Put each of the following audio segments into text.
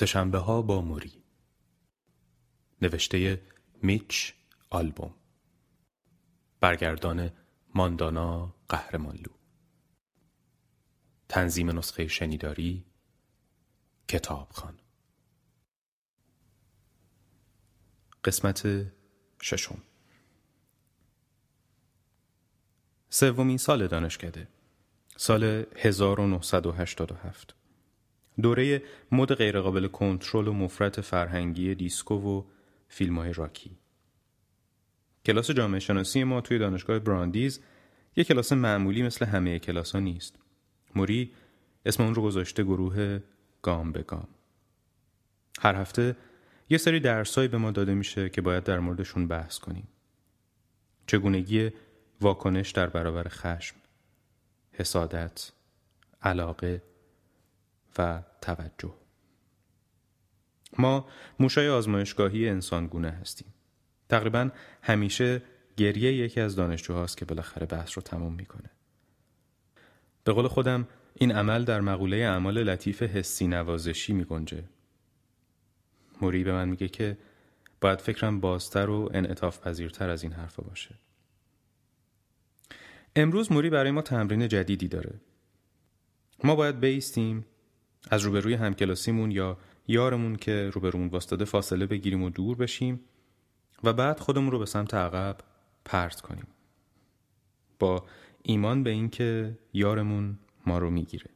سه‌شنبه‌ها با موری، نوشته میچ آلبوم، برگردان ماندانا قهرمانلو، تنظیم نسخه شنیداری کتابخوان، قسمت ششم. سومین سال دانشکده، سال 1987، دوره مد غیرقابل کنترل و مفرط فرهنگی دیسکو و فیلم‌های راکی. کلاس جامعه شناسی ما توی دانشگاه براندیز یک کلاس معمولی مثل همه کلاس‌ها نیست. موری اسم اون رو گذاشته گروه گام به گام. هر هفته یه سری درسایی به ما داده میشه که باید در موردشون بحث کنیم. چگونگی واکنش در برابر خشم، حسادت، علاقه و توجه. ما موشای آزمایشگاهی انسانگونه هستیم. تقریبا همیشه گریه یکی از دانشجوهاست که بالاخره بحث رو تموم میکنه. به قول خودم این عمل در مقوله اعمال لطیف حسی نوازشی میگنجه. موری به من میگه که باید فکرم بازتر و انعطاف پذیرتر از این حرفا باشه. امروز موری برای ما تمرین جدیدی داره. ما باید بیستیم، از روبروی همکلاسیمون یا یارمون که روبرومون واسطاده فاصله بگیریم و دور بشیم و بعد خودمون رو به سمت عقب پرت کنیم، با ایمان به این که یارمون ما رو میگیره.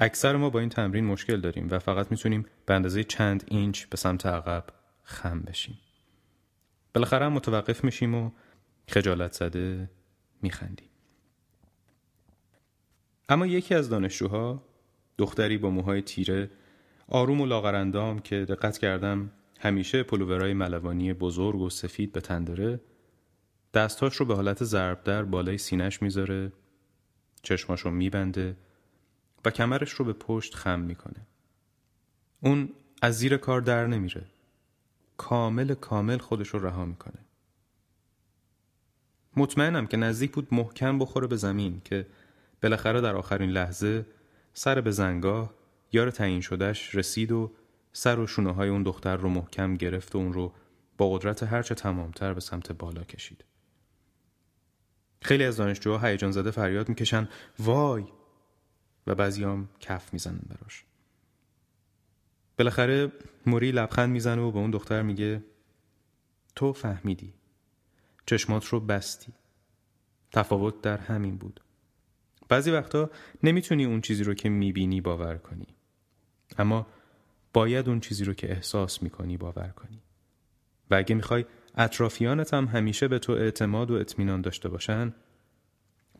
اکثر ما با این تمرین مشکل داریم و فقط میتونیم به اندازه چند اینچ به سمت عقب خم بشیم. بالاخره متوقف میشیم و خجالت زده میخندیم. اما یکی از دانشجوها، دختری با موهای تیره، آروم و لاغرندام که دقت کردم همیشه پلوورای ملوانی بزرگ و سفید به تن داره، دستاش رو به حالت ضربدر بالای سینه‌اش میذاره، چشماش رو میبنده و کمرش رو به پشت خم میکنه. اون از زیر کار در نمیره. کامل خودش رو رها میکنه. مطمئنم که نزدیک بود محکم بخوره به زمین که بالاخره در آخرین لحظه سر به زنگاه یار تعیین شدهش رسید و سر و شونه‌های اون دختر رو محکم گرفت و اون رو با قدرت هرچه تمامتر به سمت بالا کشید. خیلی از دانشجوها هیجان زده فریاد میکشن وای، و بعضیام کف میزنن براش. بالاخره موری لبخند میزنه و به اون دختر میگه تو فهمیدی، چشمات رو بستی. تفاوت در همین بود. بعضی وقتا نمیتونی اون چیزی رو که میبینی باور کنی، اما باید اون چیزی رو که احساس میکنی باور کنی. و اگه میخوای اطرافیانت هم همیشه به تو اعتماد و اطمینان داشته باشن،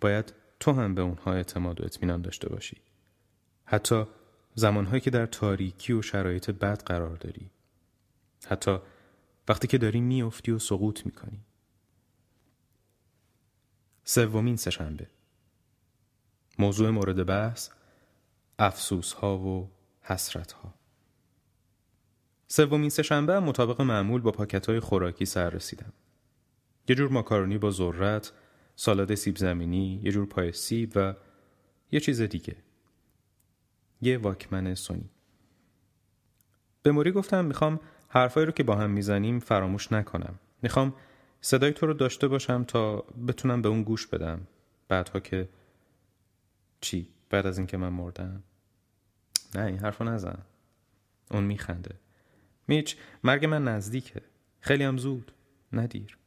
باید تو هم به اونها اعتماد و اطمینان داشته باشی، حتی زمانهایی که در تاریکی و شرایط بد قرار داری، حتی وقتی که داری میافتی و سقوط میکنی. سومین سه‌شنبه، موضوع مورد بحث افسوس‌ها و حسرت‌ها. سومین سه‌شنبه مطابق معمول با پاکت‌های خوراکی سر رسیدم. یه جور ماکارونی با ذرت، سالاد سیب زمینی، یه جور پای سیب و یه چیز دیگه. یه واکمن سونی. به موری گفتم میخوام حرفایی رو که با هم میزنیم فراموش نکنم. میخوام صدای تو رو داشته باشم تا بتونم به اون گوش بدم. بعدها که چی؟ بعد از این که من مردم؟ نه، این حرفو نزن. اون میخنده. میچ، مرگ من نزدیکه. خیلی هم زود، نه دیر.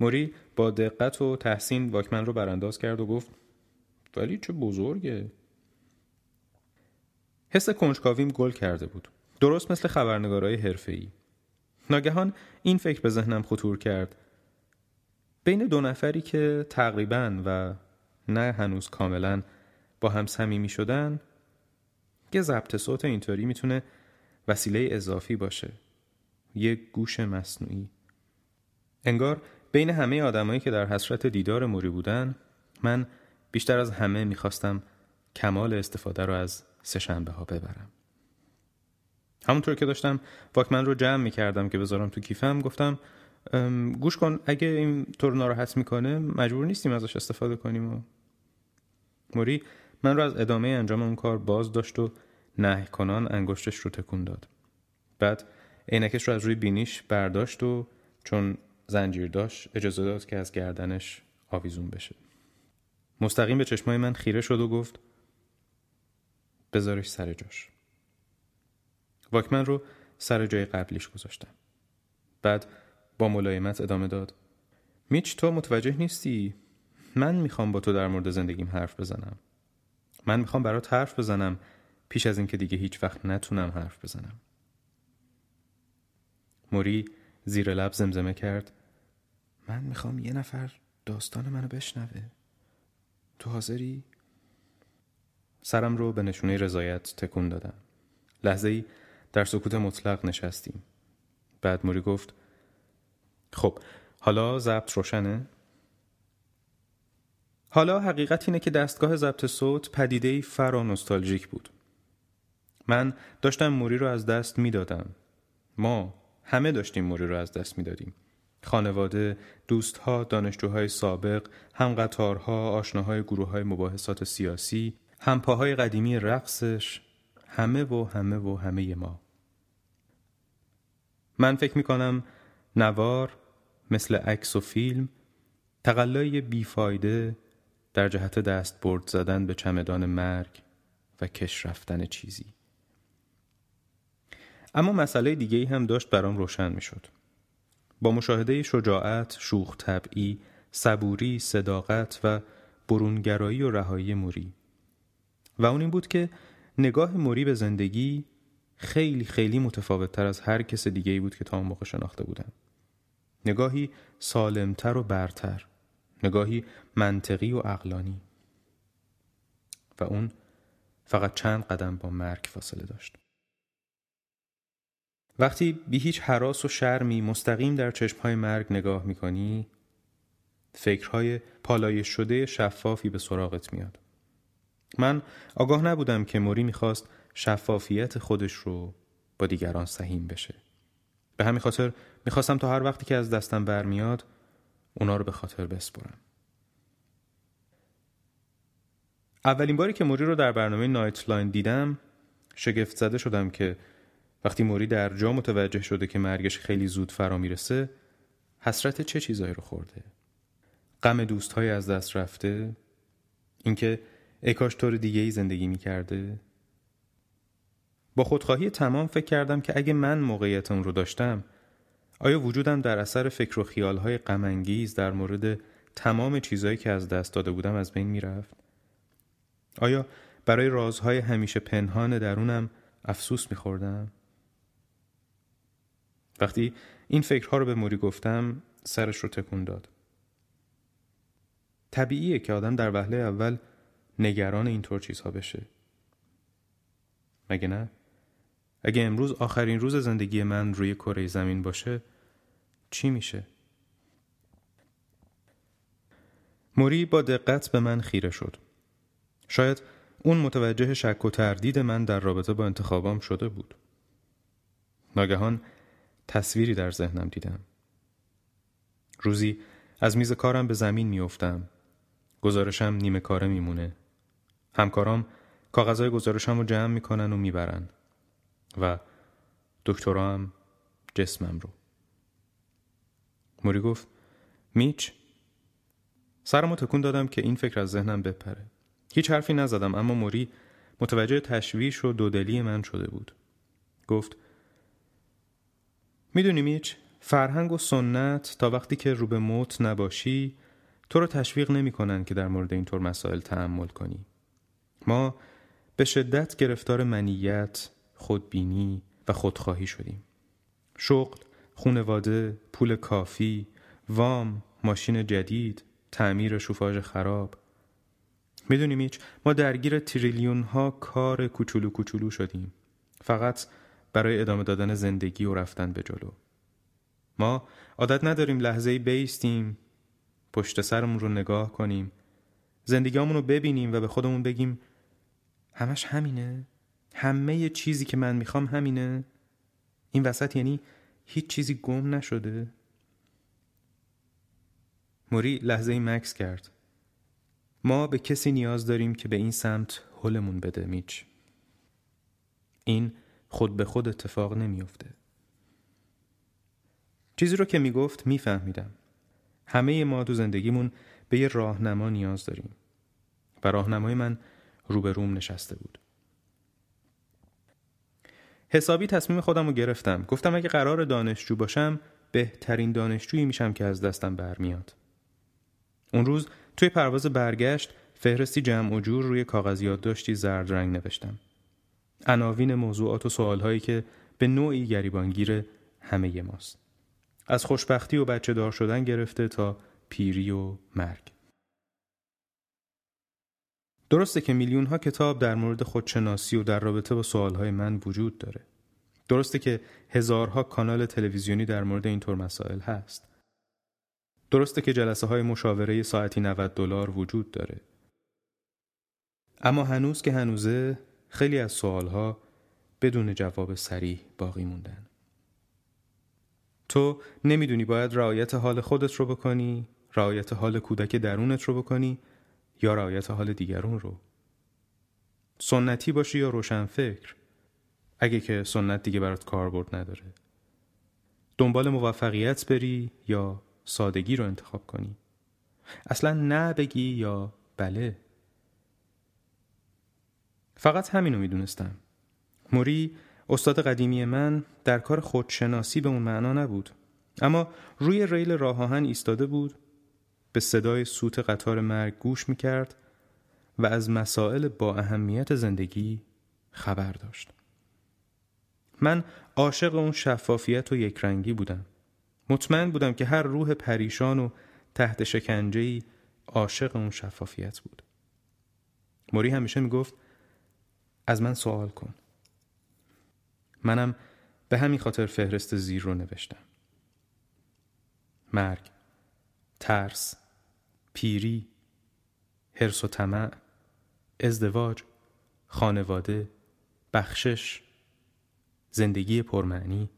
موری با دقت و تحسین واکمن رو برانداز کرد و گفت ولی چه بزرگه. حس کنجکاویم گل کرده بود، درست مثل خبرنگارای حرفه‌ای. ناگهان این فکر به ذهنم خطور کرد، بین دو نفری که تقریباً و نه هنوز کاملاً با هم صمیمی شدن، یه ضبط صوت اینطوری میتونه وسیله اضافی باشه، یه گوش مصنوعی. انگار بین همه آدمایی که در حسرت دیدار موری بودن، من بیشتر از همه میخواستم کمال استفاده رو از سه‌شنبه ها ببرم. همونطور که داشتم واکمن رو جمع میکردم که بذارم تو کیفم، گفتم گوش کن، اگه این طور ناراحت میکنه مجبور نیستیم ازش استفاده کنیم. موری من رو از ادامه انجام اون کار باز داشت و نهی کنان انگشتش رو تکون داد. بعد عینکش رو از روی بینیش برداشت و چون زنجیر داشت اجازه داد که از گردنش آویزون بشه. مستقیم به چشمای من خیره شد و گفت بذارش سر جاش. واکمن رو سر جای قبلیش گذاشتم. بعد با ملایمت ادامه داد میچ تو متوجه نیستی؟ من میخوام با تو در مورد زندگیم حرف بزنم. من میخوام برات حرف بزنم پیش از این که دیگه هیچ وقت نتونم حرف بزنم. موری زیر لب زمزمه کرد من میخوام یه نفر داستان منو بشنوه. تو حاضری؟ سرم رو به نشونه رضایت تکون دادم. لحظه‌ای در سکوت مطلق نشستیم. بعد موری گفت خب حالا ضبط روشنه؟ حالا حقیقت اینه که دستگاه ضبط صوت پدیده‌ای فرا نوستالژیک بود. من داشتم موری رو از دست میدادم. ما همه داشتیم موری رو از دست میدادیم. خانواده، دوستها، دانشجوهای سابق، همقطارها، آشناهای گروه‌های مباحثات سیاسی، همپاهای قدیمی رقصش، همه ما. من فکر می‌کنم نوار مثل عکس و فیلم تقلای بیفایده در جهت دست برد زدن به چمدان مرگ و کش رفتن چیزی. اما مسئله دیگه‌ای هم داشت برام روشن می‌شد. با مشاهده شجاعت، شوخ طبعی، صبوری، صداقت و برونگرایی و رهایی موری. و اون این بود که نگاه موری به زندگی خیلی خیلی متفاوت‌تر از هر کس دیگه‌ای بود که تا اون موقع شناخته بودم. نگاهی سالمتر و برتر، نگاهی منطقی و عقلانی. و اون فقط چند قدم با مرگ فاصله داشت. وقتی بی هیچ هراس و شرمی مستقیم در چشم‌های مرگ نگاه می‌کنی، فکرهای پالایش شده شفافی به سراغت میاد. من آگاه نبودم که موری می‌خواست شفافیت خودش رو با دیگران سهیم بشه. به همین خاطر می‌خواستم تا هر وقتی که از دستم برمیاد اونا رو به خاطر بسپرم. اولین باری که موری رو در برنامه نایتلاین دیدم، شگفت زده شدم که وقتی موری در جا متوجه شده که مرگش خیلی زود فرا میرسه، حسرت چه چیزایی رو خورده؟ غم دوست‌های از دست رفته؟ اینکه ای کاش طور دیگه‌ای زندگی می‌کرده؟ با خودخواهی تمام فکر کردم که اگه من موقعیت اون رو داشتم، آیا وجودم در اثر فکر و خیال‌های غم‌انگیز در مورد تمام چیزایی که از دست داده بودم از بین می‌رفت؟ آیا برای رازهای همیشه پنهان درونم افسوس می‌خوردم؟ وقتی این فکرها رو به موری گفتم، سرش رو تکون داد. طبیعیه که آدم در وهله اول نگران اینطور چیزها بشه. مگه نه؟ اگه امروز آخرین روز زندگی من روی کره زمین باشه، چی میشه؟ موری با دقت به من خیره شد. شاید اون متوجه شک و تردید من در رابطه با انتخابام شده بود. ناگهان تصویری در ذهنم دیدم. روزی از میز کارم به زمین میافتم. گزارشم نیمه کاره میمونه. همکارام کاغذهای گزارشم رو جمع میکنن و میبرن. و دکترام جسمم رو. موری گفت میچ. سرمو تکون دادم که این فکر از ذهنم بپره. هیچ حرفی نزدم، اما موری متوجه تشویش و دودلی من شده بود. گفت میدونی میچ، فرهنگ و سنت تا وقتی که رو به موت نباشی تو رو تشویق نمی کنن که در مورد اینطور مسائل تأمل کنی. ما به شدت گرفتار منیت، خودبینی و خودخواهی شدیم. شغل، خانواده، پول کافی، وام، ماشین جدید، تعمیر شوفاژ خراب. میدونی میچ، ما درگیر تریلیون ها کار کوچولو کوچولو شدیم، فقط برای ادامه دادن زندگی و رفتن به جلو. ما عادت نداریم لحظه‌ای بایستیم، پشت سرمون رو نگاه کنیم، زندگیامون رو ببینیم و به خودمون بگیم همش همینه؟ همه چیزی که من میخوام همینه؟ این وسط یعنی هیچ چیزی گم نشده؟ موری لحظه‌ای مکث کرد. ما به کسی نیاز داریم که به این سمت هلمون بده میچ. این خود به خود اتفاق نمیفته. چیزی رو که میگفت میفهمیدم. همه ما تو زندگیمون به یه راهنما نیاز داریم و راهنمای من روبروم نشسته بود. حسابی تصمیم خودم رو گرفتم. گفتم اگه قرار دانشجو باشم بهترین دانشجویی میشم که از دستم برمیاد. اون روز توی پرواز برگشت فهرستی جمع و جور روی کاغذ یادداشتی زرد رنگ نوشتم. عناوین موضوعات و سوالهایی که به نوعی گریبانگیر همه ماست. از خوشبختی و بچه دار شدن گرفته تا پیری و مرگ. درسته که میلیون ها کتاب در مورد خودشناسی و در رابطه با سوالهای من وجود داره. درسته که هزارها کانال تلویزیونی در مورد اینطور مسائل هست. درسته که جلسه های مشاوره ساعتی $90 وجود داره. اما هنوز که هنوزه خیلی از سوالها بدون جواب صریح باقی موندن. تو نمیدونی باید رعایت حال خودت رو بکنی، رعایت حال کودک درونت رو بکنی یا رعایت حال دیگرون رو. سنتی باشی یا روشنفکر، اگه که سنت دیگه برات کاربرد نداره. دنبال موفقیت بری یا سادگی رو انتخاب کنی. اصلا نه بگی یا بله. فقط همینو میدونستم. موری استاد قدیمی من در کار خودشناسی به اون معنا نبود، اما روی ریل راه آهن ایستاده بود، به صدای سوت قطار مرگ گوش میکرد و از مسائل با اهمیت زندگی خبر داشت. من عاشق اون شفافیت و یکرنگی بودم. مطمئن بودم که هر روح پریشان و تحت شکنجه‌ای عاشق اون شفافیت بود. موری همیشه میگفت از من سوال کن. منم به همین خاطر فهرست زیر رو نوشتم. مرگ، ترس، پیری، حرص و طمع، ازدواج، خانواده، بخشش، زندگی پرمعنی.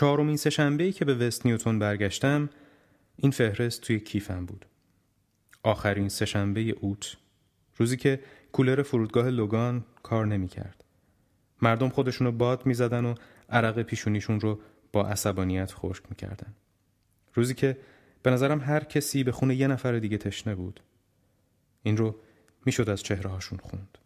4مین سه‌شنبه‌ای که به وست نیوتن برگشتم این فهرست توی کیفم بود. آخرین سه‌شنبه اوت، روزی که کولر فرودگاه لوگان کار نمی کرد. مردم خودشونو باد می زدن و عرق پیشونیشون رو با عصبانیت خشک می کردن. روزی که به نظرم هر کسی به خونه یه نفر دیگه تشنه بود. این رو می شد از چهره هاشون خوند.